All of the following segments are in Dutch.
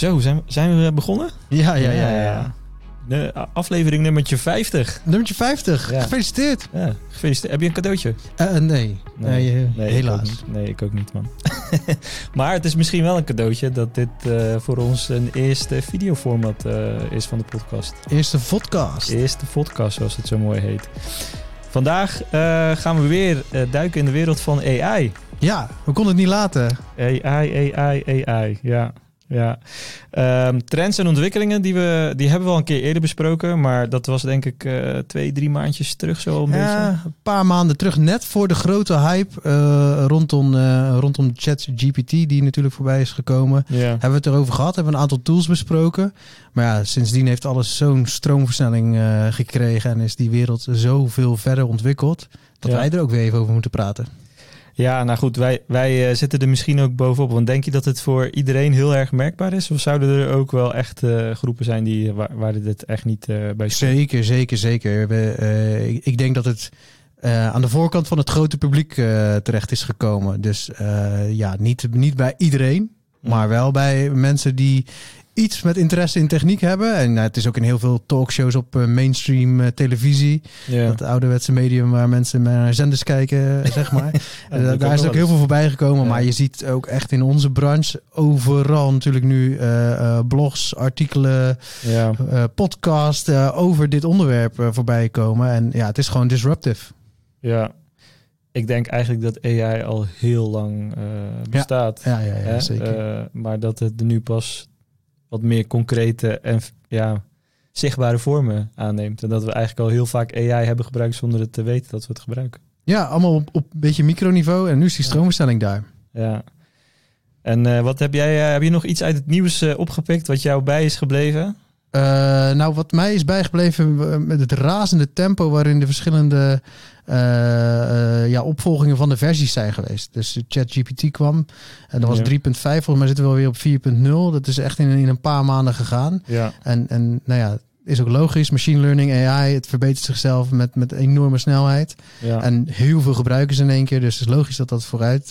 Zo, zijn we begonnen? Ja. Aflevering nummertje 50. Nummertje 50, ja. Gefeliciteerd. Ja, gefeliciteerd. Heb je een cadeautje? Nee, helaas. Nee, ik ook niet, man. Maar het is misschien wel een cadeautje dat dit voor ons een eerste videoformat is van de podcast. Eerste podcast, zoals het zo mooi heet. Vandaag gaan we weer duiken in de wereld van AI. Ja, we konden het niet laten. AI, ja. Ja, trends en ontwikkelingen die hebben we al een keer eerder besproken. Maar dat was denk ik 2-3 maandjes terug zo een beetje. Een paar maanden terug, net voor de grote hype rondom ChatGPT die natuurlijk voorbij is gekomen. Ja. Hebben we het erover gehad, hebben een aantal tools besproken. Maar ja, sindsdien heeft alles zo'n stroomversnelling gekregen en is die wereld zoveel verder ontwikkeld. Dat wij er ook weer even over moeten praten. Ja, nou goed, wij zitten er misschien ook bovenop. Want denk je dat het voor iedereen heel erg merkbaar is? Of zouden er ook wel echt groepen zijn die waar dit echt niet bij zit? Zeker. Ik denk dat het aan de voorkant van het grote publiek terecht is gekomen. Dus niet bij iedereen, maar wel bij mensen die iets met interesse in techniek hebben. En het is ook in heel veel talkshows op mainstream televisie. Yeah. Dat ouderwetse medium waar mensen naar zenders kijken, zeg maar. Daar is ook heel veel voorbij gekomen. Ja. Maar je ziet ook echt in onze branche overal natuurlijk nu blogs, artikelen, podcasts over dit onderwerp voorbij komen. En ja, het is gewoon disruptive. Ja. Ik denk eigenlijk dat AI al heel lang bestaat. Ja, zeker. Maar dat het er nu pas wat meer concrete en zichtbare vormen aanneemt. En dat we eigenlijk al heel vaak AI hebben gebruikt zonder het te weten dat we het gebruiken. Ja, allemaal op een beetje microniveau. En nu is die stroomversnelling daar. Ja. En wat heb je nog iets uit het nieuws opgepikt wat jou bij is gebleven? Wat mij is bijgebleven met het razende tempo waarin de verschillende opvolgingen van de versies zijn geweest. Dus ChatGPT kwam en dat was 3.5, volgens mij zitten we alweer op 4.0. Dat is echt in een paar maanden gegaan. Ja. En nou ja, is ook logisch. Machine learning, AI, het verbetert zichzelf met enorme snelheid. Ja. En heel veel gebruikers in één keer. Dus het is logisch dat dat vooruit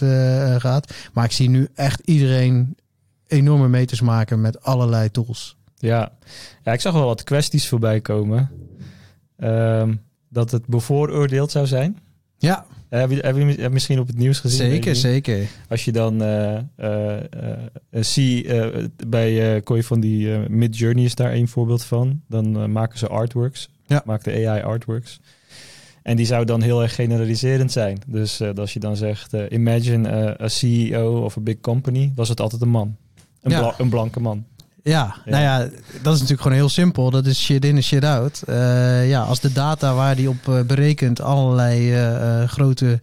gaat. Maar ik zie nu echt iedereen enorme meters maken met allerlei tools. Ja, ik zag wel wat kwesties voorbij komen. Dat het bevooroordeeld zou zijn. Ja. Heb je misschien op het nieuws gezien? Zeker. Als je dan kon je van die Midjourney is daar een voorbeeld van. Dan maken ze artworks. Ja. Maakt de AI artworks. En die zou dan heel erg generaliserend zijn. Dus als je dan zegt, imagine a CEO of a big company, was het altijd een man. Een blanke man. Ja, nou ja, dat is natuurlijk gewoon heel simpel. Dat is shit in en shit out. Als de data waar die op berekent allerlei grote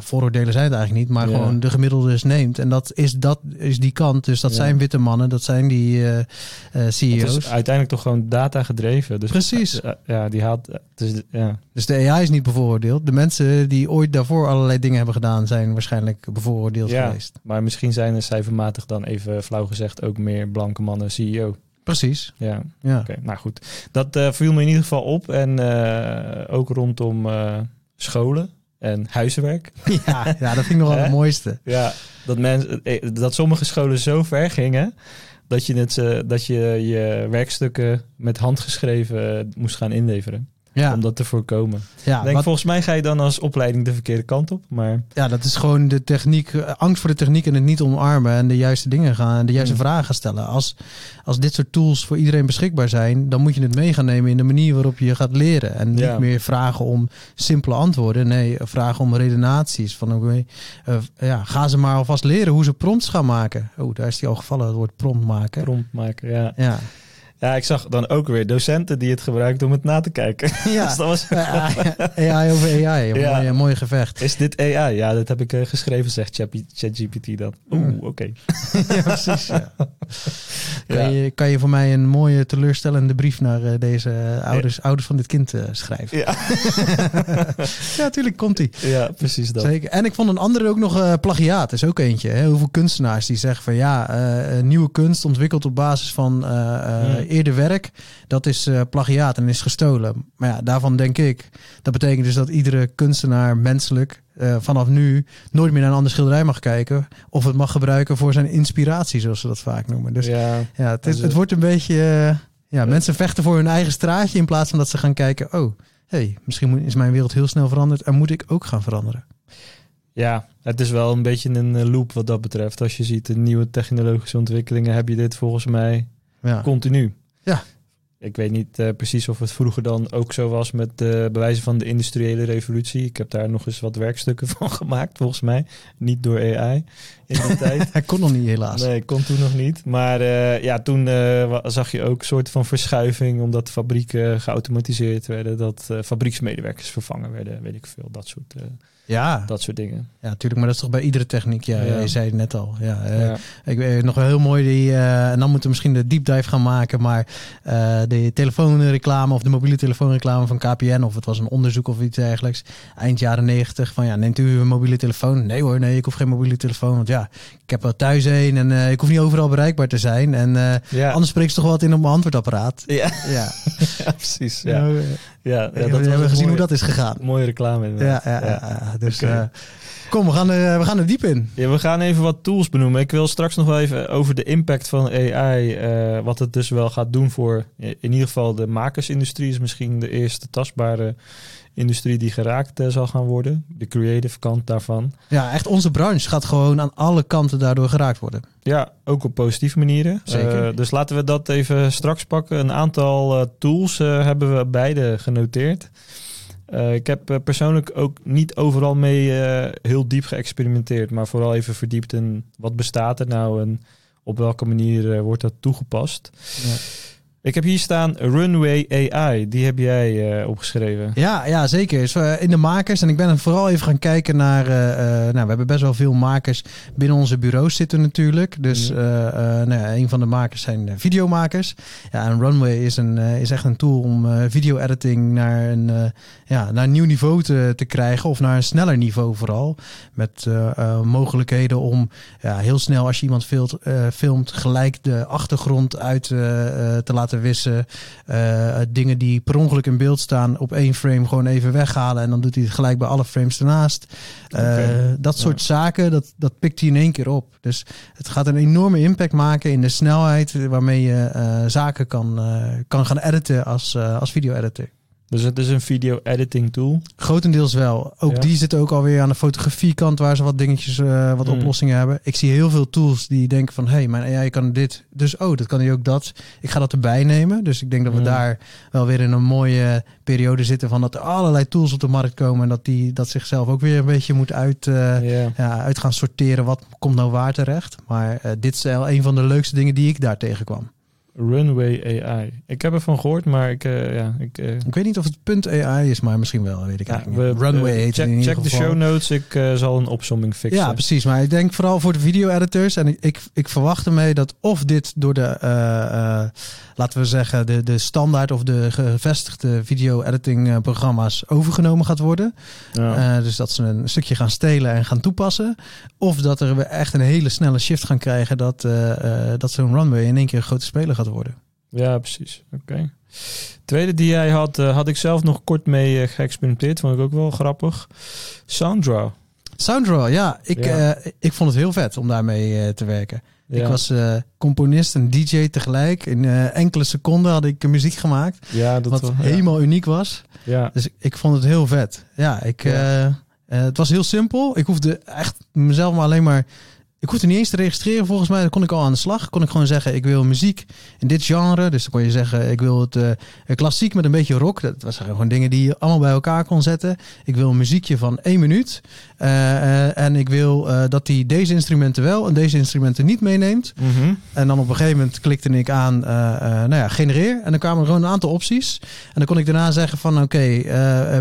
vooroordelen zijn het eigenlijk niet, maar gewoon de gemiddelde dus neemt. En dat is die kant. Dus dat zijn witte mannen, dat zijn die CEO's. Het is uiteindelijk toch gewoon data gedreven. Dus precies. Die haalt. Dus de AI is niet bevooroordeeld. De mensen die ooit daarvoor allerlei dingen hebben gedaan, zijn waarschijnlijk bevooroordeeld geweest. Maar misschien zijn er cijfermatig dan even flauw gezegd ook meer blanke mannen CEO. Precies. Ja. Okay, nou goed. Dat viel me in ieder geval op. En ook rondom scholen en huiswerk. Ja, dat vind ik nog wel het mooiste. Ja, dat sommige scholen zo ver gingen dat je je werkstukken met handgeschreven moest gaan inleveren. Ja. Om dat te voorkomen. Ja, volgens mij ga je dan als opleiding de verkeerde kant op. Maar ja, dat is gewoon de techniek. Angst voor de techniek en het niet omarmen. En de juiste dingen gaan. En de juiste vragen stellen. Als dit soort tools voor iedereen beschikbaar zijn, dan moet je het mee gaan nemen in de manier waarop je gaat leren. En niet meer vragen om simpele antwoorden. Nee, vragen om redenaties. Ga ze maar alvast leren hoe ze prompts gaan maken. Oh, daar is die al gevallen, het woord prompt maken. Prompt maken, ja. Ja, ik zag dan ook weer docenten die het gebruikten om het na te kijken. Ja, dus dat was AI over AI. Mooi gevecht. Is dit AI? Ja, dat heb ik geschreven, zegt ChatGPT dan. Oké. Ja, precies. Ja. Kan je voor mij een mooie teleurstellende brief naar deze ouders van dit kind schrijven? Ja, natuurlijk komt-ie. Ja, precies dat. Zeker. En ik vond een andere ook nog plagiaat. Is ook eentje. Hè? Heel veel kunstenaars die zeggen van nieuwe kunst ontwikkeld op basis van eerder werk, dat is plagiaat en is gestolen. Maar ja, daarvan denk ik, dat betekent dus dat iedere kunstenaar menselijk vanaf nu nooit meer naar een andere schilderij mag kijken. Of het mag gebruiken voor zijn inspiratie, zoals ze dat vaak noemen. Dus ja het wordt een beetje... mensen vechten voor hun eigen straatje in plaats van dat ze gaan kijken... misschien is mijn wereld heel snel veranderd en moet ik ook gaan veranderen. Ja, het is wel een beetje een loop wat dat betreft. Als je ziet de nieuwe technologische ontwikkelingen... heb je dit volgens mij continu. Ja. Ik weet niet precies of het vroeger dan ook zo was... met de bewijzen van de industriële revolutie. Ik heb daar nog eens wat werkstukken van gemaakt, volgens mij. Niet door AI in die tijd. Hij kon nog niet, helaas. Nee, kon toen nog niet. Maar toen zag je ook een soort van verschuiving... omdat fabrieken geautomatiseerd werden... dat fabrieksmedewerkers vervangen werden, weet ik veel. Dat soort dingen. Ja, natuurlijk, maar dat is toch bij iedere techniek. Ja. Je zei het net al. Ja. Ik weet nog wel heel mooi die... en dan moeten we misschien de deep dive gaan maken... maar de telefoonreclame of de mobiele telefoonreclame van KPN... of het was een onderzoek of iets dergelijks... eind jaren 90 van neemt u een mobiele telefoon? Nee hoor, ik hoef geen mobiele telefoon... want ik heb wel thuis een en ik hoef niet overal bereikbaar te zijn... en anders spreekt ze toch wat in op mijn antwoordapparaat. Ja. Ja, precies. Ja. Nou, we hebben gezien hoe dat is gegaan. Mooie reclame inderdaad. Ja. Dus okay. Kom, we gaan er diep in. Ja, we gaan even wat tools benoemen. Ik wil straks nog wel even over de impact van AI. Wat het dus wel gaat doen voor in ieder geval de makersindustrie. Is misschien de eerste tastbare industrie die geraakt zal gaan worden. De creative kant daarvan. Ja, echt onze branche gaat gewoon aan alle kanten daardoor geraakt worden. Ja, ook op positieve manieren. Zeker. Dus laten we dat even straks pakken. Een aantal tools hebben we beide genoteerd. Ik heb persoonlijk ook niet overal mee heel diep geëxperimenteerd... maar vooral even verdiept in wat bestaat er nou... en op welke manier wordt dat toegepast. Ja. Ik heb hier staan Runway AI. Die heb jij opgeschreven. Ja, zeker. Dus, in de makers. En ik ben vooral even gaan kijken naar... we hebben best wel veel makers binnen onze bureaus zitten natuurlijk. Dus een van de makers zijn videomakers. Ja, en Runway is echt een tool om video-editing naar een nieuw niveau te krijgen. Of naar een sneller niveau vooral. Met mogelijkheden om heel snel als je iemand filmt... gelijk de achtergrond uit te laten wissen. Dingen die per ongeluk in beeld staan op één frame gewoon even weghalen en dan doet hij het gelijk bij alle frames ernaast. Dat soort zaken, dat pikt hij in één keer op. Dus het gaat een enorme impact maken in de snelheid waarmee je zaken kan gaan editen als video-editor. Dus het is een video-editing tool? Grotendeels wel. Ook die zit ook alweer aan de fotografiekant... waar ze wat dingetjes, wat oplossingen hebben. Ik zie heel veel tools die denken van... hey, mijn AI kan dit, dus dat kan hij ook dat. Ik ga dat erbij nemen. Dus ik denk dat we daar wel weer in een mooie periode zitten... van dat er allerlei tools op de markt komen... en dat die dat zichzelf ook weer een beetje moet uit gaan sorteren... wat komt nou waar terecht. Maar dit is wel een van de leukste dingen die ik daar tegenkwam. Runway AI. Ik heb ervan gehoord, maar ik weet niet of het punt AI is, maar misschien wel, weet ik eigenlijk niet. Runway AI. Check de show notes, ik zal een opsomming fixen. Ja, precies. Maar ik denk vooral voor de video-editors. En ik verwacht ermee dat of dit door de, laten we zeggen, de standaard of de gevestigde video-editing programma's overgenomen gaat worden. Ja. Dus dat ze een stukje gaan stelen en gaan toepassen. Of dat we echt een hele snelle shift gaan krijgen dat zo'n Runway in één keer een grote speler gaat worden. Ja, precies. Oké. Tweede die jij had ik zelf nog kort mee geëxperimenteerd. Vond ik ook wel grappig. Soundraw, ja. Ik vond het heel vet om daarmee te werken. Ja. Ik was componist en DJ tegelijk. In enkele seconden had ik muziek gemaakt. Ja, dat helemaal uniek was. Ja. Dus ik vond het heel vet. Ja, het was heel simpel. Ik hoefde echt mezelf maar alleen maar... Ik hoefde niet eens te registreren volgens mij. Dan kon ik al aan de slag. Kon ik gewoon zeggen, ik wil muziek in dit genre. Dus dan kon je zeggen, ik wil het klassiek met een beetje rock. Dat was gewoon dingen die je allemaal bij elkaar kon zetten. Ik wil een muziekje van 1 minuut. En ik wil dat hij deze instrumenten wel en deze instrumenten niet meeneemt. Mm-hmm. En dan op een gegeven moment klikte ik aan genereer. En dan kwamen er gewoon een aantal opties. En dan kon ik daarna zeggen van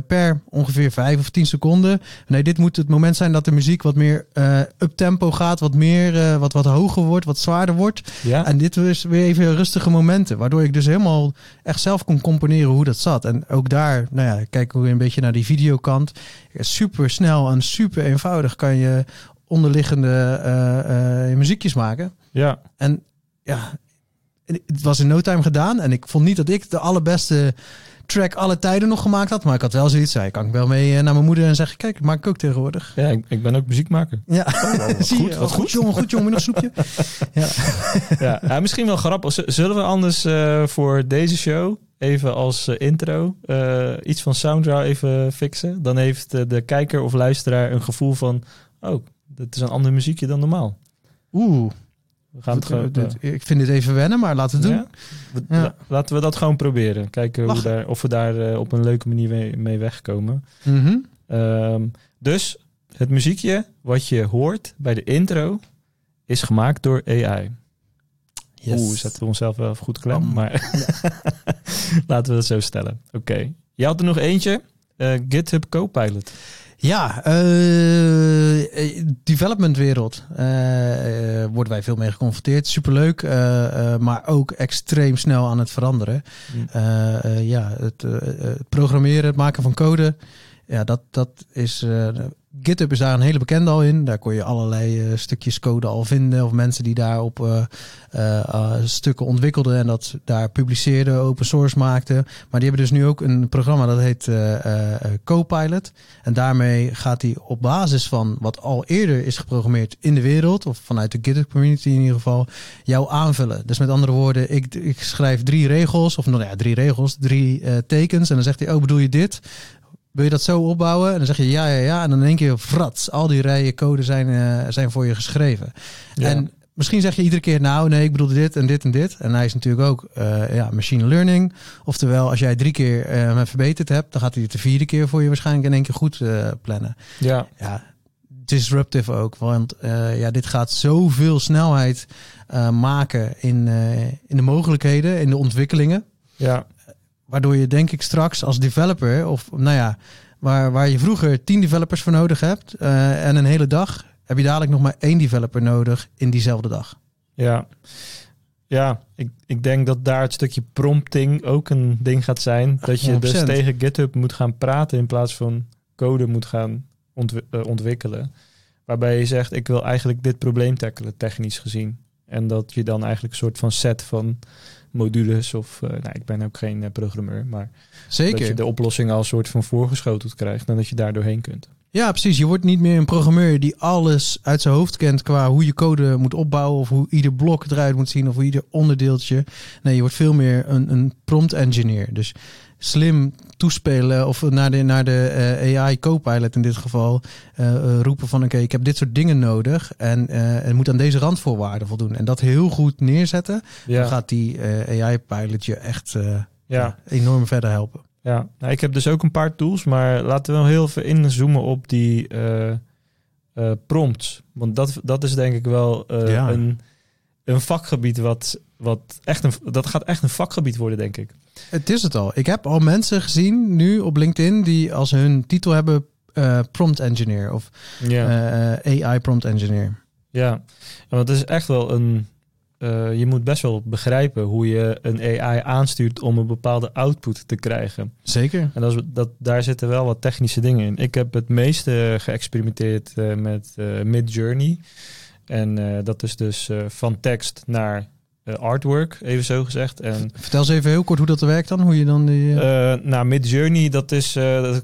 per ongeveer 5 of 10 seconden. Nee, dit moet het moment zijn dat de muziek wat meer uptempo gaat. Wat meer, wat hoger wordt, wat zwaarder wordt. Ja. En dit was weer even rustige momenten. Waardoor ik dus helemaal echt zelf kon componeren hoe dat zat. En ook daar, kijken we weer een beetje naar die videokant. Super snel en super eenvoudig kan je onderliggende muziekjes maken. Ja. En het was in no time gedaan. En ik vond niet dat ik de allerbeste track alle tijden nog gemaakt had. Maar ik had wel zoiets. Hij kan ik wel mee naar mijn moeder en zeggen, kijk, maak ik ook tegenwoordig. Ja, ik ben ook muziekmaker. Ja, oh, wow, wat goed, wat goed. Goed jongen, nog soepje. Ja. Ja. Ja, misschien wel grappig. Zullen we anders voor deze show even als intro iets van Soundraw even fixen? Dan heeft de kijker of luisteraar een gevoel van, oh, dat is een ander muziekje dan normaal. Oeh. We gaan ik vind dit even wennen, maar laten we het doen. Ja? Ja. Laten we dat gewoon proberen. Kijken hoe of we daar op een leuke manier mee wegkomen. Mm-hmm. Dus het muziekje wat je hoort bij de intro is gemaakt door AI. Yes. Oeh, zetten we onszelf wel even goed klem. Maar laten we dat zo stellen. Oké. Je had er nog eentje. GitHub Copilot. Ja, developmentwereld worden wij veel mee geconfronteerd. Superleuk, maar ook extreem snel aan het veranderen. Het programmeren, het maken van code. Ja, dat is... GitHub is daar een hele bekende al in. Daar kon je allerlei stukjes code al vinden. Of mensen die daarop stukken ontwikkelden. En dat daar publiceerden, open source maakten. Maar die hebben dus nu ook een programma dat heet Copilot. En daarmee gaat hij op basis van wat al eerder is geprogrammeerd in de wereld. Of vanuit de GitHub community in ieder geval. Jou aanvullen. Dus met andere woorden, ik schrijf 3 regels. Of nou ja, 3 regels, 3 tekens. En dan zegt hij, oh bedoel je dit? Wil je dat zo opbouwen? En dan zeg je ja. En dan denk je, frats, al die rijen code zijn voor je geschreven. Ja. En misschien zeg je iedere keer, nou nee, ik bedoel dit en dit en dit. En hij is natuurlijk ook machine learning. Oftewel, als jij 3 keer verbeterd hebt, dan gaat hij het de 4e keer voor je waarschijnlijk in één keer goed plannen. Ja. Disruptive ook, want dit gaat zoveel snelheid maken in de mogelijkheden, in de ontwikkelingen. Ja. Waardoor je denk ik straks als developer... of nou ja, waar je vroeger 10 developers voor nodig hebt... en een hele dag... heb je dadelijk nog maar 1 developer nodig in diezelfde dag. Ja, ik denk dat daar het stukje prompting ook een ding gaat zijn. Dat je 100%. Dus tegen GitHub moet gaan praten... in plaats van code moet gaan ontwikkelen. Waarbij je zegt, ik wil eigenlijk dit probleem tackelen, technisch gezien. En dat je dan eigenlijk een soort van set van... modules of... ik ben ook geen programmeur, maar... Zeker. Dat je de oplossing al soort van voorgeschoteld krijgt... en dat je daar doorheen kunt. Ja, precies. Je wordt niet meer een programmeur die alles uit zijn hoofd kent... qua hoe je code moet opbouwen... of hoe ieder blok eruit moet zien... of hoe ieder onderdeeltje. Nee, je wordt veel meer een prompt engineer. Dus slim toespelen of naar de AI Copilot in dit geval... roepen van oké, ik heb dit soort dingen nodig... en het moet aan deze randvoorwaarden voldoen. En dat heel goed neerzetten. Ja. Dan gaat die AI-pilot je echt enorm verder helpen. Ja, nou, ik heb dus ook een paar tools, maar laten we wel heel veel inzoomen op die prompts. Want dat is denk ik wel een vakgebied wat echt dat gaat echt een vakgebied worden, denk ik. Het is het al. Ik heb al mensen gezien nu op LinkedIn die als hun titel hebben prompt engineer of AI prompt engineer. Ja, want het is echt wel een... je moet best wel begrijpen hoe je een AI aanstuurt om een bepaalde output te krijgen. Zeker. En daar zitten wel wat technische dingen in. Ik heb het meeste geëxperimenteerd met Midjourney. En dat is dus van tekst naar artwork, even zo gezegd. En vertel eens even heel kort hoe dat werkt dan. Hoe je dan die... Midjourney, dat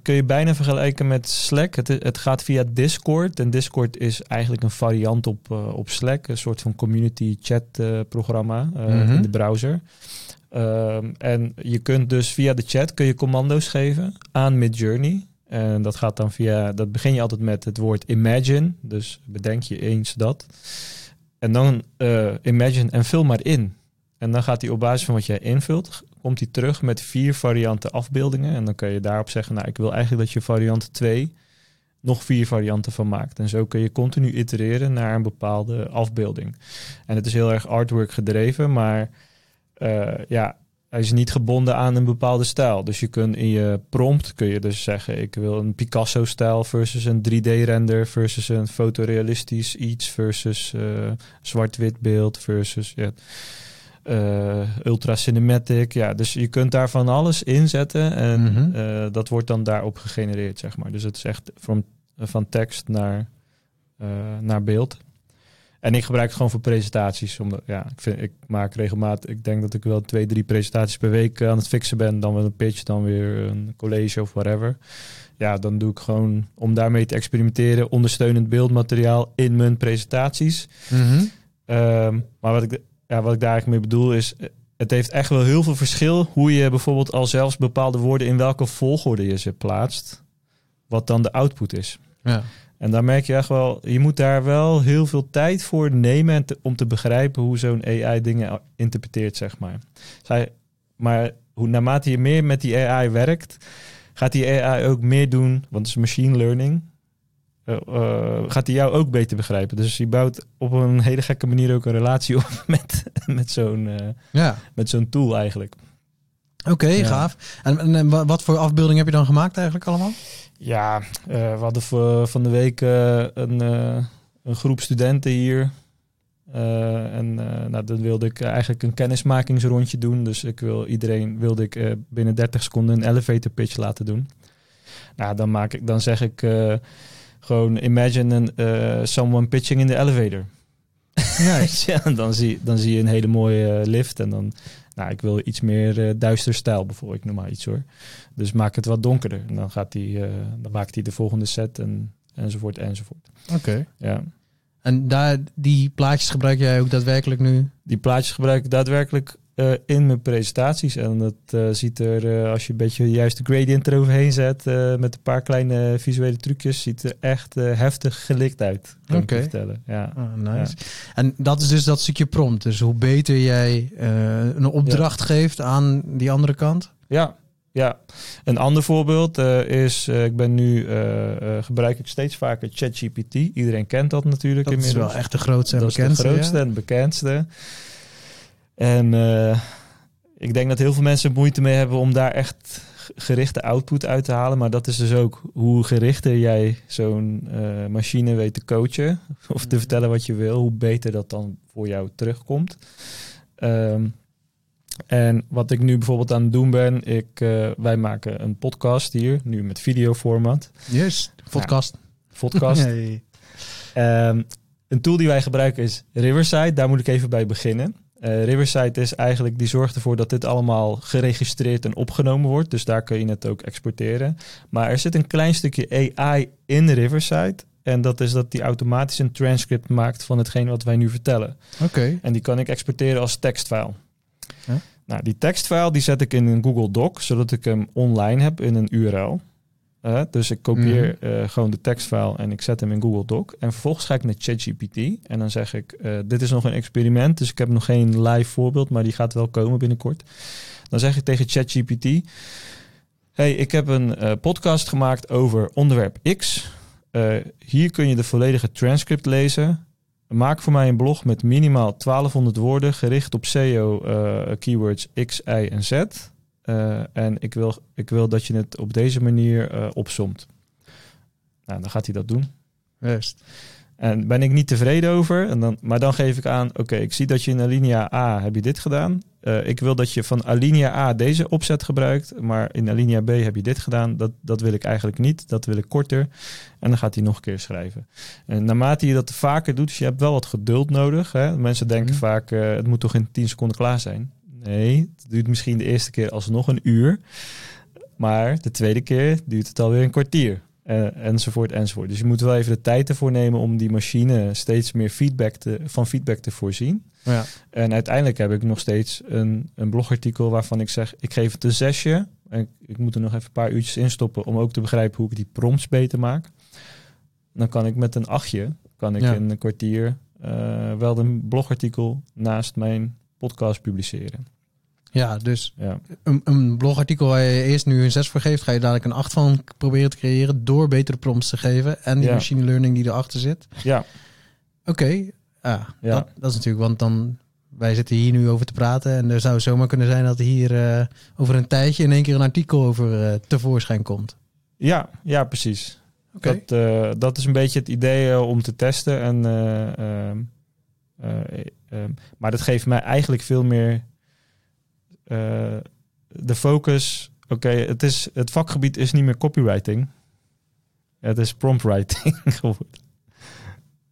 kun je bijna vergelijken met Slack. Het gaat via Discord. En Discord is eigenlijk een variant op Slack. Een soort van community chat programma in de browser. En je kunt dus via de chat kun je commando's geven aan Midjourney. En dat gaat dan dat begin je altijd met het woord imagine. Dus bedenk je eens dat... En dan imagine en vul maar in. En dan gaat hij op basis van wat jij invult... komt hij terug met 4 varianten afbeeldingen. En dan kan je daarop zeggen... nou, ik wil eigenlijk dat je variant 2 nog 4 varianten van maakt. En zo kun je continu itereren naar een bepaalde afbeelding. En het is heel erg artwork gedreven... maar hij is niet gebonden aan een bepaalde stijl. Dus je kunt in je prompt kun je dus zeggen... ik wil een Picasso-stijl versus een 3D-render... versus een fotorealistisch iets... versus zwart-wit beeld versus ultra-cinematic. Ja, dus je kunt daar van alles inzetten... en dat wordt dan daarop gegenereerd, zeg maar. Dus het is echt van tekst naar beeld... En ik gebruik het gewoon voor presentaties. Omdat, ja, ik maak regelmatig... Ik denk dat ik wel 2-3 presentaties per week aan het fixen ben. Dan weer een pitch, dan weer een college of whatever. Ja, dan doe ik gewoon... Om daarmee te experimenteren... ondersteunend beeldmateriaal in mijn presentaties. Mm-hmm. Maar wat ik daar eigenlijk mee bedoel is... Het heeft echt wel heel veel verschil... hoe je bijvoorbeeld al zelfs bepaalde woorden... in welke volgorde je ze plaatst. Wat dan de output is. Ja. En dan merk je echt wel, je moet daar wel heel veel tijd voor nemen... om te begrijpen hoe zo'n AI dingen interpreteert, zeg maar. Maar naarmate je meer met die AI werkt... gaat die AI ook meer doen, want het is machine learning... gaat die jou ook beter begrijpen. Dus je bouwt op een hele gekke manier ook een relatie op... met zo'n tool eigenlijk. Oké, ja. Gaaf. En wat voor afbeelding heb je dan gemaakt eigenlijk allemaal? Ja, we hadden van de week een groep studenten hier. Dan wilde ik eigenlijk een kennismakingsrondje doen. Dus iedereen wilde ik binnen 30 seconden een elevator pitch laten doen. Nou, dan zeg ik gewoon imagine someone pitching in the elevator. Nice. Ja, dan zie je een hele mooie lift en dan... Nou, ik wil iets meer duister stijl bijvoorbeeld. Ik noem maar iets hoor. Dus maak het wat donkerder. En dan maakt hij de volgende set enzovoort. Oké. Ja. En die plaatjes gebruik jij ook daadwerkelijk nu? Die plaatjes gebruik ik daadwerkelijk in mijn presentaties. En dat ziet er, als je een beetje de juiste gradient eroverheen zet... met een paar kleine visuele trucjes... ziet er echt heftig gelikt uit. Kan ik je vertellen. Ja. Oh, nice. Ja. En dat is dus dat stukje prompt. Dus hoe beter jij een opdracht geeft aan die andere kant? Ja. Een ander voorbeeld is... gebruik ik steeds vaker ChatGPT. Iedereen kent dat natuurlijk inmiddels. Dat is wel echt de grootste en bekendste. En ik denk dat heel veel mensen moeite mee hebben om daar echt gerichte output uit te halen. Maar dat is dus ook hoe gerichter jij zo'n machine weet te coachen. Of te vertellen wat je wil. Hoe beter dat dan voor jou terugkomt. En wat ik nu bijvoorbeeld aan het doen ben. Wij maken een podcast hier. Nu met videoformat. Yes, podcast. Ja, podcast. Nee. Een tool die wij gebruiken is Riverside. Daar moet ik even bij beginnen. Riverside is eigenlijk, die zorgt ervoor dat dit allemaal geregistreerd en opgenomen wordt. Dus daar kun je het ook exporteren. Maar er zit een klein stukje AI in Riverside. En dat is dat die automatisch een transcript maakt van hetgeen wat wij nu vertellen. Oké. En die kan ik exporteren als tekstfile. Huh? Nou, die tekstfile die zet ik in een Google Doc, zodat ik hem online heb in een URL. Dus ik kopieer gewoon de tekstfile en ik zet hem in Google Doc. En vervolgens ga ik naar ChatGPT en dan zeg ik... dit is nog een experiment, dus ik heb nog geen live voorbeeld... maar die gaat wel komen binnenkort. Dan zeg ik tegen ChatGPT... hey, ik heb een podcast gemaakt over onderwerp X. Hier kun je de volledige transcript lezen. Maak voor mij een blog met minimaal 1200 woorden... gericht op SEO, keywords X, Y en Z... en ik wil dat je het op deze manier opsomt. Nou, dan gaat hij dat doen. Juist. En ben ik niet tevreden over. Maar dan geef ik aan, oké, ik zie dat je in alinea A heb je dit gedaan. Ik wil dat je van alinea A deze opzet gebruikt. Maar in alinea B heb je dit gedaan. Dat wil ik eigenlijk niet. Dat wil ik korter. En dan gaat hij nog een keer schrijven. En naarmate je dat vaker doet, dus je hebt wel wat geduld nodig. Hè? Mensen denken vaak, het moet toch in 10 seconden klaar zijn. Nee, het duurt misschien de eerste keer alsnog een uur. Maar de tweede keer duurt het alweer een kwartier. Enzovoort. Dus je moet wel even de tijd ervoor nemen om die machine steeds meer feedback te voorzien. Ja. En uiteindelijk heb ik nog steeds een blogartikel waarvan ik zeg... ik geef het een 6. Ik moet er nog even een paar uurtjes in stoppen... om ook te begrijpen hoe ik die prompts beter maak. Dan kan ik met een 8 in een kwartier... wel een blogartikel naast mijn... podcast publiceren. Ja, dus een blogartikel waar je eerst nu een 6 voor geeft... ga je dadelijk een 8 van proberen te creëren... door betere prompts te geven... en die machine learning die erachter zit. Ja. Oké. Ja. Dat is natuurlijk... want dan wij zitten hier nu over te praten... en er zou zomaar kunnen zijn dat hier... over een tijdje in één keer een artikel over tevoorschijn komt. Ja, precies. Okay. Dat is een beetje het idee om te testen... en maar dat geeft mij eigenlijk veel meer de focus. Oké, het vakgebied is niet meer copywriting. Het is promptwriting geworden.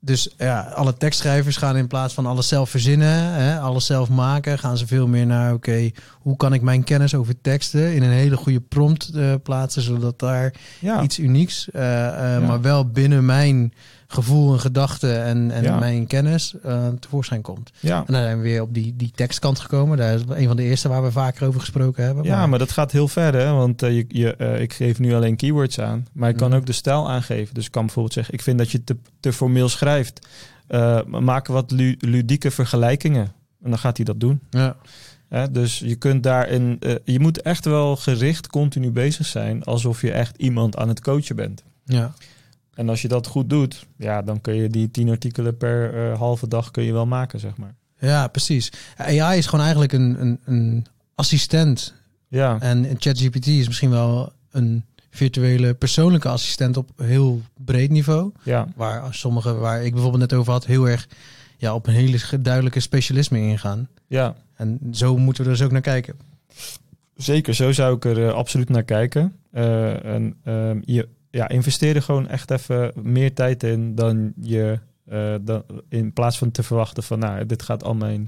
Dus ja, alle tekstschrijvers gaan in plaats van alles zelf verzinnen, hè, alles zelf maken, gaan ze veel meer naar oké, hoe kan ik mijn kennis over teksten in een hele goede prompt plaatsen, zodat daar iets unieks, maar wel binnen mijn gevoel en gedachten en mijn kennis tevoorschijn komt. Ja. En dan zijn we weer op die tekstkant gekomen. Daar is een van de eerste waar we vaker over gesproken hebben. Ja, maar dat gaat heel ver, hè? Want ik geef nu alleen keywords aan. Maar ik kan ook de stijl aangeven. Dus ik kan bijvoorbeeld zeggen, ik vind dat je te formeel schrijft. Maak wat ludieke vergelijkingen. En dan gaat hij dat doen. Ja. Dus je kunt daarin... je moet echt wel gericht continu bezig zijn, alsof je echt iemand aan het coachen bent. Ja. En als je dat goed doet, ja, dan kun je die 10 artikelen per halve dag kun je wel maken, zeg maar. Ja, precies. AI is gewoon eigenlijk een assistent. Ja. En ChatGPT is misschien wel een virtuele persoonlijke assistent op heel breed niveau. Ja. Waar ik bijvoorbeeld net over had, heel erg op een hele duidelijke specialisme ingaan. Ja. En zo moeten we er dus ook naar kijken. Zeker, zo zou ik er absoluut naar kijken. Investeer er gewoon echt even meer tijd in dan je... in plaats van te verwachten van... dit gaat al mijn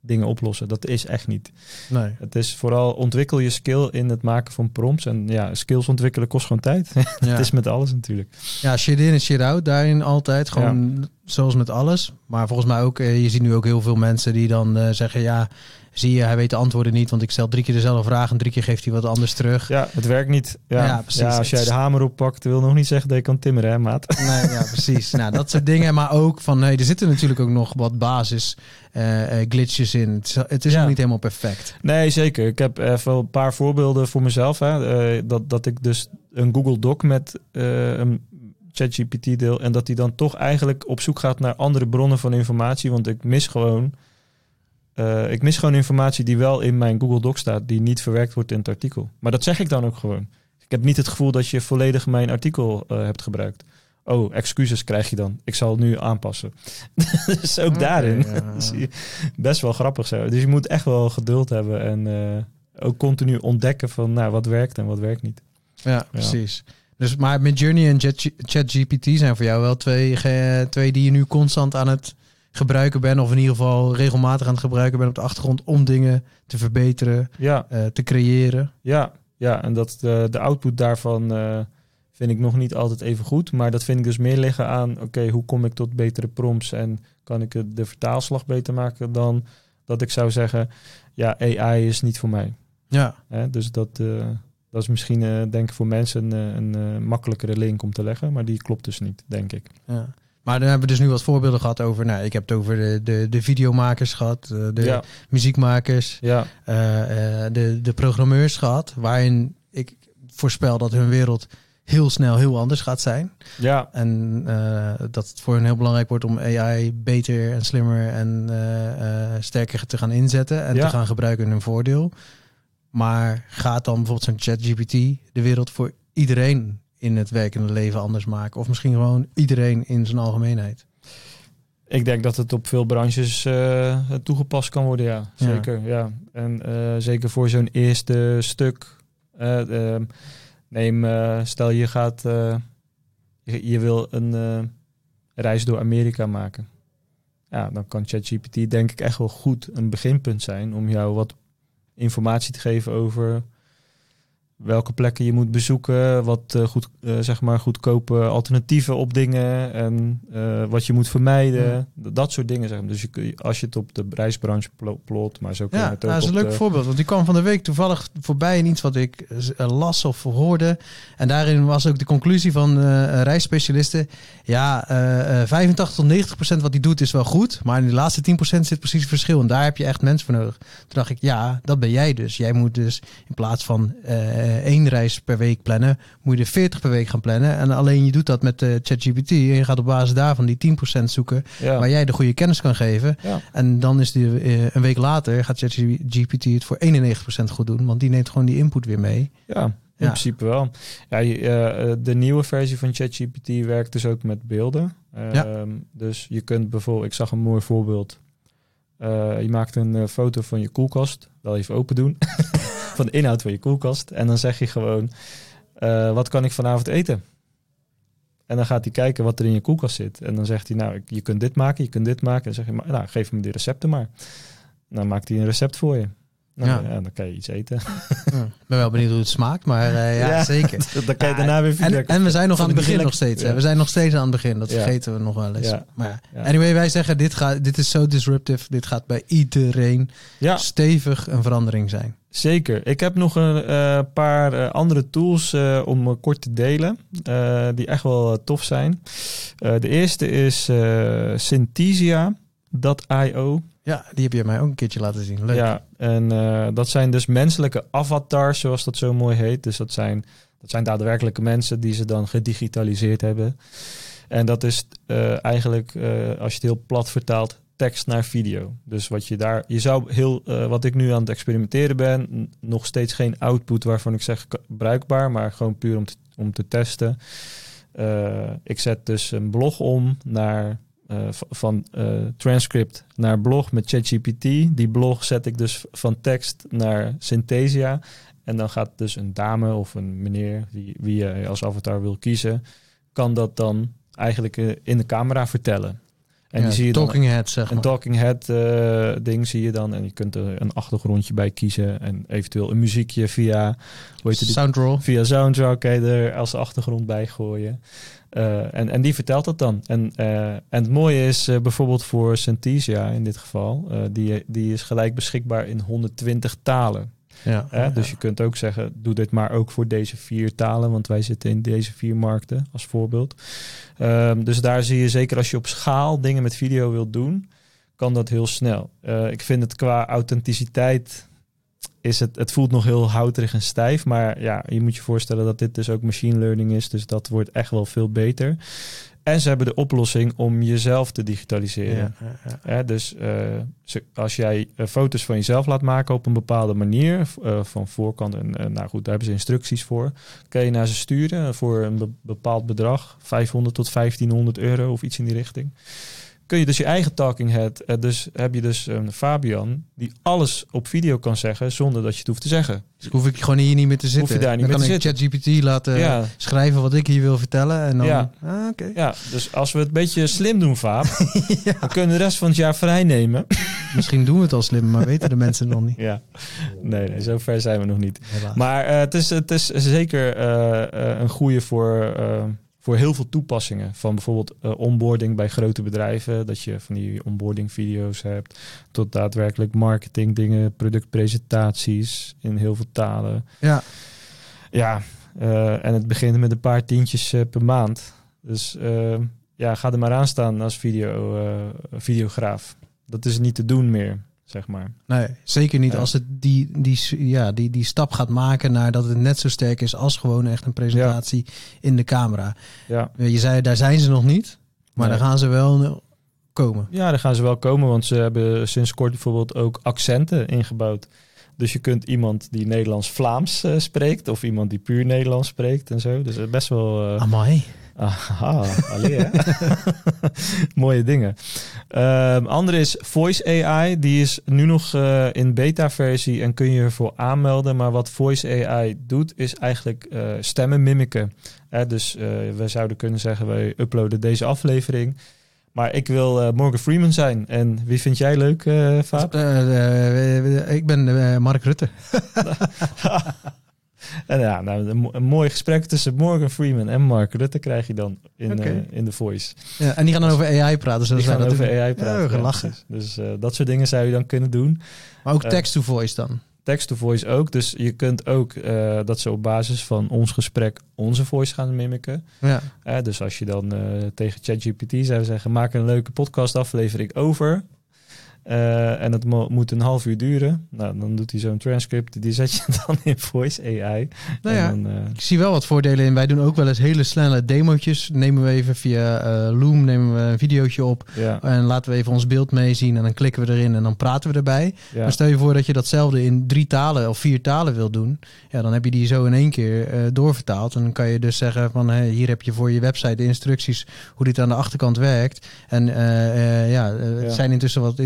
dingen oplossen. Dat is echt niet. Nee. Het is vooral ontwikkel je skill in het maken van prompts. En skills ontwikkelen kost gewoon tijd. Dat is met alles natuurlijk. Ja, shit in en shit out. Daarin altijd. Gewoon zoals met alles. Maar volgens mij ook... je ziet nu ook heel veel mensen die dan zeggen... hij weet de antwoorden niet, want ik stel 3 keer dezelfde vraag en 3 keer geeft hij wat anders terug. Ja, het werkt niet. Ja, precies. Ja, als jij de hamer oppakt, wil nog niet zeggen dat je kan timmeren, hè, maat? Nee, ja, precies. Dat soort dingen. Maar ook van, er zitten natuurlijk ook nog wat basis glitches in. Het is nog niet helemaal perfect. Nee, zeker. Ik heb even een paar voorbeelden voor mezelf. Hè. Dat ik dus een Google Doc met een ChatGPT deel en dat hij dan toch eigenlijk op zoek gaat naar andere bronnen van informatie, want ik mis gewoon informatie die wel in mijn Google Doc staat, die niet verwerkt wordt in het artikel. Maar dat zeg ik dan ook gewoon. Ik heb niet het gevoel dat je volledig mijn artikel hebt gebruikt. Oh, excuses krijg je dan. Ik zal het nu aanpassen. Dus ook daarin. Ja. Best wel grappig zo. Dus je moet echt wel geduld hebben en ook continu ontdekken van wat werkt en wat werkt niet. Ja, precies. Dus, maar Midjourney en ChatGPT zijn voor jou wel twee die je nu constant aan het gebruiken ben, of in ieder geval regelmatig aan het gebruiken ben op de achtergrond om dingen te verbeteren, te creëren. Ja, en dat de output daarvan vind ik nog niet altijd even goed, maar dat vind ik dus meer liggen aan, oké, hoe kom ik tot betere prompts en kan ik de vertaalslag beter maken dan dat ik zou zeggen, AI is niet voor mij. Ja. Dus dat is misschien, denk ik, voor mensen een makkelijkere link om te leggen, maar die klopt dus niet, denk ik. Ja. Maar dan hebben we dus nu wat voorbeelden gehad over... ik heb het over de videomakers gehad, de muziekmakers, de programmeurs gehad. Waarin ik voorspel dat hun wereld heel snel heel anders gaat zijn. Ja. En dat het voor hen heel belangrijk wordt om AI beter en slimmer en sterker te gaan inzetten. En te gaan gebruiken in hun voordeel. Maar gaat dan bijvoorbeeld zo'n ChatGPT de wereld voor iedereen in het werkende leven anders maken? Of misschien gewoon iedereen in zijn algemeenheid? Ik denk dat het op veel branches toegepast kan worden, ja. Zeker, ja. En zeker voor zo'n eerste stuk. Stel je gaat... je wil een reis door Amerika maken. Ja, dan kan ChatGPT denk ik echt wel goed een beginpunt zijn om jou wat informatie te geven over welke plekken je moet bezoeken, wat goedkope alternatieven op dingen en wat je moet vermijden. Ja. Dat soort dingen, zeg maar. Dus als je het op de reisbranche plot, maar zo kun je het ook. Ja, dat is een leuk voorbeeld. Want die kwam van de week toevallig voorbij in iets wat ik las of hoorde. En daarin was ook de conclusie van reisspecialisten. 85% tot 90% wat hij doet is wel goed, maar in de laatste 10% zit precies het verschil. En daar heb je echt mensen voor nodig. Toen dacht ik, dat ben jij dus. Jij moet dus in plaats van 1 reis per week plannen, moet je er 40 per week gaan plannen. En alleen je doet dat met ChatGPT. En je gaat op basis daarvan die 10% zoeken waar jij de goede kennis kan geven. Ja. En dan is een week later gaat ChatGPT het voor 91% goed doen. Want die neemt gewoon die input weer mee. Ja, in principe wel. Ja, de nieuwe versie van ChatGPT werkt dus ook met beelden. Dus je kunt bijvoorbeeld, ik zag een mooi voorbeeld. Je maakt een foto van je koelkast. Wel even open doen. Van de inhoud van je koelkast. En dan zeg je gewoon, wat kan ik vanavond eten? En dan gaat hij kijken wat er in je koelkast zit. En dan zegt hij, nou, je kunt dit maken, je kunt dit maken. En dan zeg je, nou, geef me die recepten maar. Dan maakt hij een recept voor je. Nou, ja. Ja, dan kan je iets eten. Ik ben wel benieuwd hoe het smaakt, maar ja, zeker. Dan kan je daarna weer verder. En we zijn nog aan het begin nog steeds. Ja. We zijn nog steeds aan het begin, dat vergeten we nog wel eens. Ja. Maar anyway, wij zeggen, dit is zo disruptive. Dit gaat bij iedereen stevig een verandering zijn. Zeker. Ik heb nog een paar andere tools om kort te delen. Die echt wel tof zijn. De eerste is Synthesia.io. Ja, die heb je mij ook een keertje laten zien. Leuk. Ja, en dat zijn dus menselijke avatars, zoals dat zo mooi heet. Dus dat zijn daadwerkelijke mensen die ze dan gedigitaliseerd hebben. En dat is eigenlijk, als je het heel plat vertaalt, tekst naar video. Dus wat je daar, je zou heel, wat ik nu aan het experimenteren ben, nog steeds geen output waarvan ik zeg bruikbaar, maar gewoon puur om te testen. Ik zet dus een blog om naar van transcript naar blog met ChatGPT. Die blog zet ik dus van tekst naar Synthesia. En dan gaat dus een dame of een meneer, wie je als avatar wil kiezen, kan dat dan eigenlijk in de camera vertellen. En die zie je talking dan, head, zeg maar. Een talking head ding zie je dan. En je kunt er een achtergrondje bij kiezen. En eventueel een muziekje via Soundraw. Via Soundraw kan je er als achtergrond bij gooien. En die vertelt dat dan. En het mooie is bijvoorbeeld voor Synthesia in dit geval. Die is gelijk beschikbaar in 120 talen. Ja. Dus je kunt ook zeggen, doe dit maar ook voor deze 4 talen, want wij zitten in deze 4 markten als voorbeeld. Dus daar zie je, zeker als je op schaal dingen met video wilt doen, kan dat heel snel. Ik vind het qua authenticiteit, het voelt nog heel houterig en stijf, maar ja, je moet je voorstellen dat dit dus ook machine learning is, dus dat wordt echt wel veel beter. En ze hebben de oplossing om jezelf te digitaliseren. Ja. Dus als jij foto's van jezelf laat maken op een bepaalde manier, van voorkant, nou goed, daar hebben ze instructies voor, kan je naar ze sturen voor een bepaald bedrag, 500 tot 1500 euro of iets in die richting. Kun je dus je eigen talking head, dus heb je dus een Fabian die alles op video kan zeggen zonder dat je het hoeft te zeggen. Dus hoef ik gewoon hier niet meer te zitten. Hoef je daar niet dan mee kan ik ChatGPT laten schrijven wat ik hier wil vertellen. En dan, dus als we het een beetje slim doen, Faab, we kunnen de rest van het jaar vrij nemen. Misschien doen we het al slim, maar weten de mensen nog niet. Ja. Nee, zo ver zijn we nog niet. Helaas. Maar het is zeker een goede voor heel veel toepassingen. Van bijvoorbeeld onboarding bij grote bedrijven. Dat je van die onboarding video's hebt. Tot daadwerkelijk marketing dingen. Productpresentaties in heel veel talen. Ja. En het begint met een paar tientjes per maand. Dus ga er maar aan staan als videograaf. Dat is niet te doen meer. Zeg maar. Nee, zeker niet als het die stap gaat maken naar dat het net zo sterk is als gewoon echt een presentatie in de camera. Ja. Je zei, daar zijn ze nog niet, maar daar gaan ze wel komen. Ja, daar gaan ze wel komen, want ze hebben sinds kort bijvoorbeeld ook accenten ingebouwd. Dus je kunt iemand die Nederlands-Vlaams spreekt of iemand die puur Nederlands spreekt en zo. Dus best wel... Amai. Aha, allee, hè? Mooie dingen. Andere is Voice AI. Die is nu nog in beta-versie en kun je ervoor aanmelden. Maar wat Voice AI doet, is eigenlijk stemmen mimiken. Dus we zouden kunnen zeggen, wij uploaden deze aflevering. Maar ik wil Morgan Freeman zijn. En wie vind jij leuk, Faab? Ik ben Mark Rutte. En ja, een mooi gesprek tussen Morgan Freeman en Mark Rutte krijg je dan in de Voice. Ja, en die gaan dan over AI praten. Zoals die gaan dat over AI praten. Ja, lachen. Dus dat soort dingen zou je dan kunnen doen. Maar ook text-to-voice dan? Text-to-voice ook. Dus je kunt ook dat ze op basis van ons gesprek onze voice gaan mimiken. Ja. Dus als je dan tegen ChatGPT zou zeggen, maak een leuke podcastaflevering over... en het moet een half uur duren. Nou, dan doet hij zo'n transcript. Die zet je dan in Voice AI. Nou ja, en dan, ik zie wel wat voordelen in. Wij doen ook wel eens hele snelle demo'tjes. Nemen we even via Loom een videootje op. Ja. En laten we even ons beeld meezien. En dan klikken we erin en dan praten we erbij. Ja. Maar stel je voor dat je datzelfde in 3 talen of 4 talen wilt doen. Ja, dan heb je die zo in 1 keer doorvertaald. En dan kan je dus zeggen van... Hey, hier heb je voor je website de instructies hoe dit aan de achterkant werkt. En het zijn intussen wat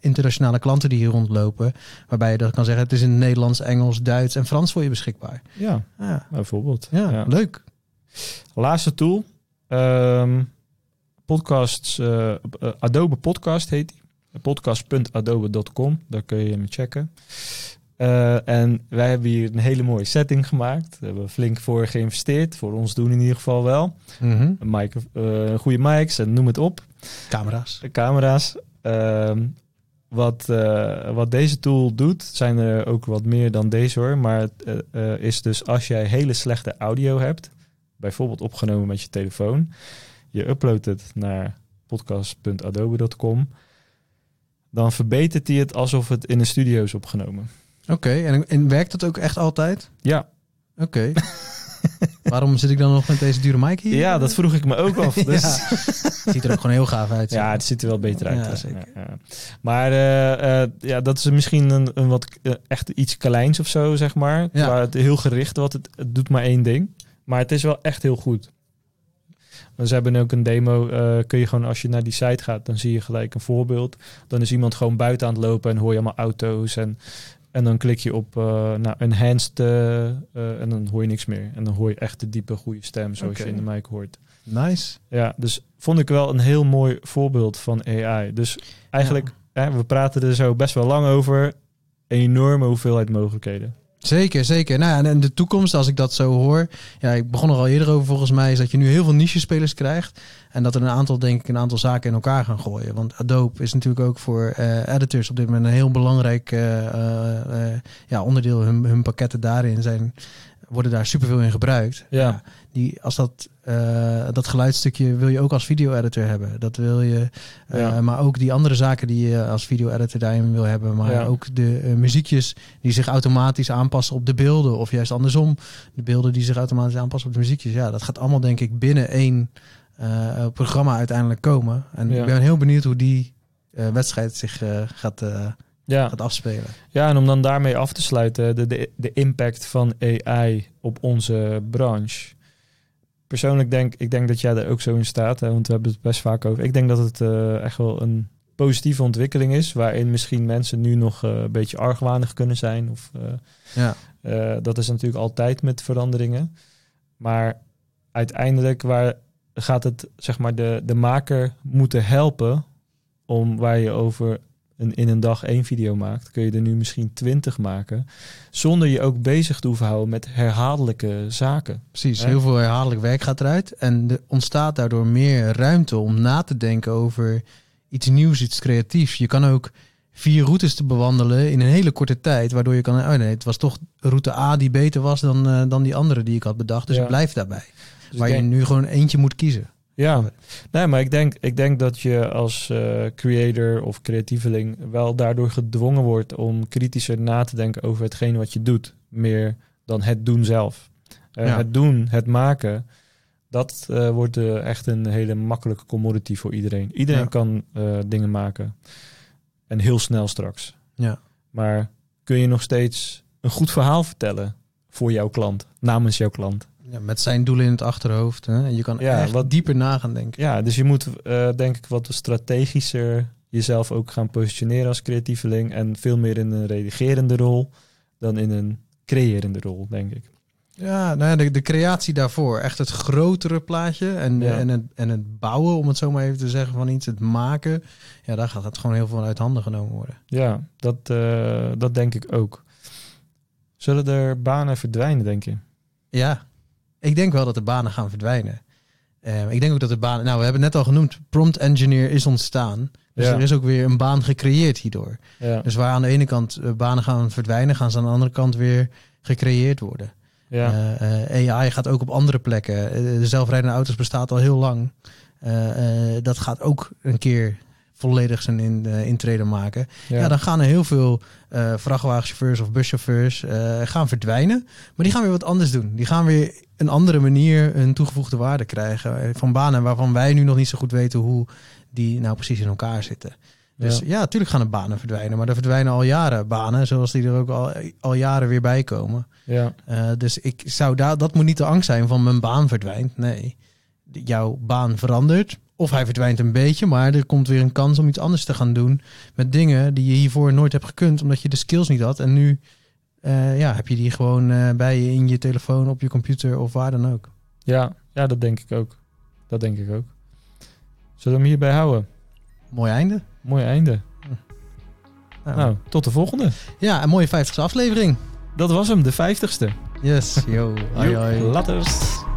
internationale klanten die hier rondlopen, waarbij je dan kan zeggen, het is in het Nederlands, Engels, Duits en Frans voor je beschikbaar. Ja, bijvoorbeeld. Ja, leuk. Laatste tool, Podcasts, Adobe Podcast heet die. Podcast.adobe.com, daar kun je hem checken. En wij hebben hier een hele mooie setting gemaakt. We hebben flink voor geïnvesteerd. Voor ons doen in ieder geval wel. Mm-hmm. Goede mics en noem het op. Camera's. Wat deze tool doet, zijn er ook wat meer dan deze hoor. Maar het is dus als jij hele slechte audio hebt, bijvoorbeeld opgenomen met je telefoon. Je uploadt het naar podcast.adobe.com. Dan verbetert hij het alsof het in een studio is opgenomen. Oké, en werkt dat ook echt altijd? Ja. Oké. Waarom zit ik dan nog met deze dure mic hier? Ja, dat vroeg ik me ook af. Dus. Ja. Het ziet er ook gewoon heel gaaf uit. Zo. Ja, het ziet er wel beter uit. Ja, zeker. Ja. Maar dat is misschien een wat echt iets kleins of zo, zeg maar. Ja. Maar het heel gericht, het doet maar één ding. Maar het is wel echt heel goed. Ze hebben ook een demo, kun je gewoon als je naar die site gaat, dan zie je gelijk een voorbeeld. Dan is iemand gewoon buiten aan het lopen en hoor je allemaal auto's. En dan klik je op enhanced en dan hoor je niks meer. En dan hoor je echt de diepe, goede stem zoals je in de mic hoort. Nice. Ja, dus vond ik wel een heel mooi voorbeeld van AI. Dus eigenlijk, we praten er zo best wel lang over. Enorme hoeveelheid mogelijkheden. Zeker, zeker. Nou ja, en de toekomst, als ik dat zo hoor... Ja, ik begon er al eerder over volgens mij... is dat je nu heel veel niche-spelers krijgt... en dat er een aantal zaken in elkaar gaan gooien. Want Adobe is natuurlijk ook voor editors op dit moment... een heel belangrijk onderdeel. Hun pakketten daarin worden daar superveel in gebruikt. Ja. Dat geluidsstukje wil je ook als video-editor hebben. Dat wil je, maar ook die andere zaken die je als video-editor daarin wil hebben. Maar ook de muziekjes die zich automatisch aanpassen op de beelden. Of juist andersom, de beelden die zich automatisch aanpassen op de muziekjes. Ja, dat gaat allemaal denk ik binnen één programma uiteindelijk komen. En ik ben heel benieuwd hoe die wedstrijd zich gaat afspelen. Ja, en om dan daarmee af te sluiten, de impact van AI op onze branche... Persoonlijk denk dat jij daar ook zo in staat, hè, want we hebben het best vaak over. Ik denk dat het echt wel een positieve ontwikkeling is, waarin misschien mensen nu nog een beetje argwanig kunnen zijn. Of, dat is natuurlijk altijd met veranderingen. Maar uiteindelijk gaat het, zeg maar, de maker moeten helpen om waar je over in een dag 1 video maakt, kun je er nu misschien 20 maken, zonder je ook bezig te hoeven houden met herhaaldelijke zaken. Precies, heel veel herhaaldelijk werk gaat eruit en er ontstaat daardoor meer ruimte om na te denken over iets nieuws, iets creatiefs. Je kan ook 4 routes te bewandelen in een hele korte tijd, waardoor je kan... het was toch route A die beter was dan die andere die ik had bedacht, dus ik blijf daarbij. Dus waar je nu gewoon eentje moet kiezen. Ja, nee, maar ik denk dat je als creator of creatieveling wel daardoor gedwongen wordt om kritischer na te denken over hetgeen wat je doet, meer dan het doen zelf. Het maken, dat wordt echt een hele makkelijke commodity voor iedereen. Iedereen kan dingen maken en heel snel straks. Ja. Maar kun je nog steeds een goed verhaal vertellen voor jouw klant, namens jouw klant? Ja, met zijn doelen in het achterhoofd. Hè? Je kan echt wat dieper na gaan denken. Ja, dus je moet denk ik wat strategischer jezelf ook gaan positioneren als creatieveling. En veel meer in een redigerende rol dan in een creërende rol, denk ik. Ja, nou ja, de creatie daarvoor. Echt het grotere plaatje en het bouwen, om het zo maar even te zeggen, van iets. Het maken. Ja, daar gaat het gewoon heel veel uit handen genomen worden. Ja, dat denk ik ook. Zullen er banen verdwijnen, denk je? Ja. Ik denk wel dat de banen gaan verdwijnen. Ik denk ook dat de banen... Nou, we hebben het net al genoemd. Prompt engineer is ontstaan. Dus er is ook weer een baan gecreëerd hierdoor. Ja. Dus waar aan de ene kant banen gaan verdwijnen, gaan ze aan de andere kant weer gecreëerd worden. Ja. AI gaat ook op andere plekken. De zelfrijdende auto's bestaat al heel lang. Dat gaat ook een keer volledig zijn intrede maken. Ja, dan gaan er heel veel vrachtwagenchauffeurs of buschauffeurs gaan verdwijnen. Maar die gaan weer wat anders doen. Die gaan weer een andere manier een toegevoegde waarde krijgen van banen waarvan wij nu nog niet zo goed weten hoe die nou precies in elkaar zitten. Dus ja, natuurlijk gaan de banen verdwijnen. Maar er verdwijnen al jaren banen, zoals die er ook al jaren weer bij komen. Ja. Dus ik zou dat moet niet de angst zijn van mijn baan verdwijnt. Nee, jouw baan verandert. Of hij verdwijnt een beetje, maar er komt weer een kans om iets anders te gaan doen met dingen die je hiervoor nooit hebt gekund, omdat je de skills niet had. En nu heb je die gewoon bij je in je telefoon, op je computer of waar dan ook. Ja, dat denk ik ook. Dat denk ik ook. Zullen we hem hierbij houden? Mooi einde. Mooi einde. Nou, tot de volgende. Ja, een mooie 50e aflevering. Dat was hem, de 50e. Yes, yo. Laters.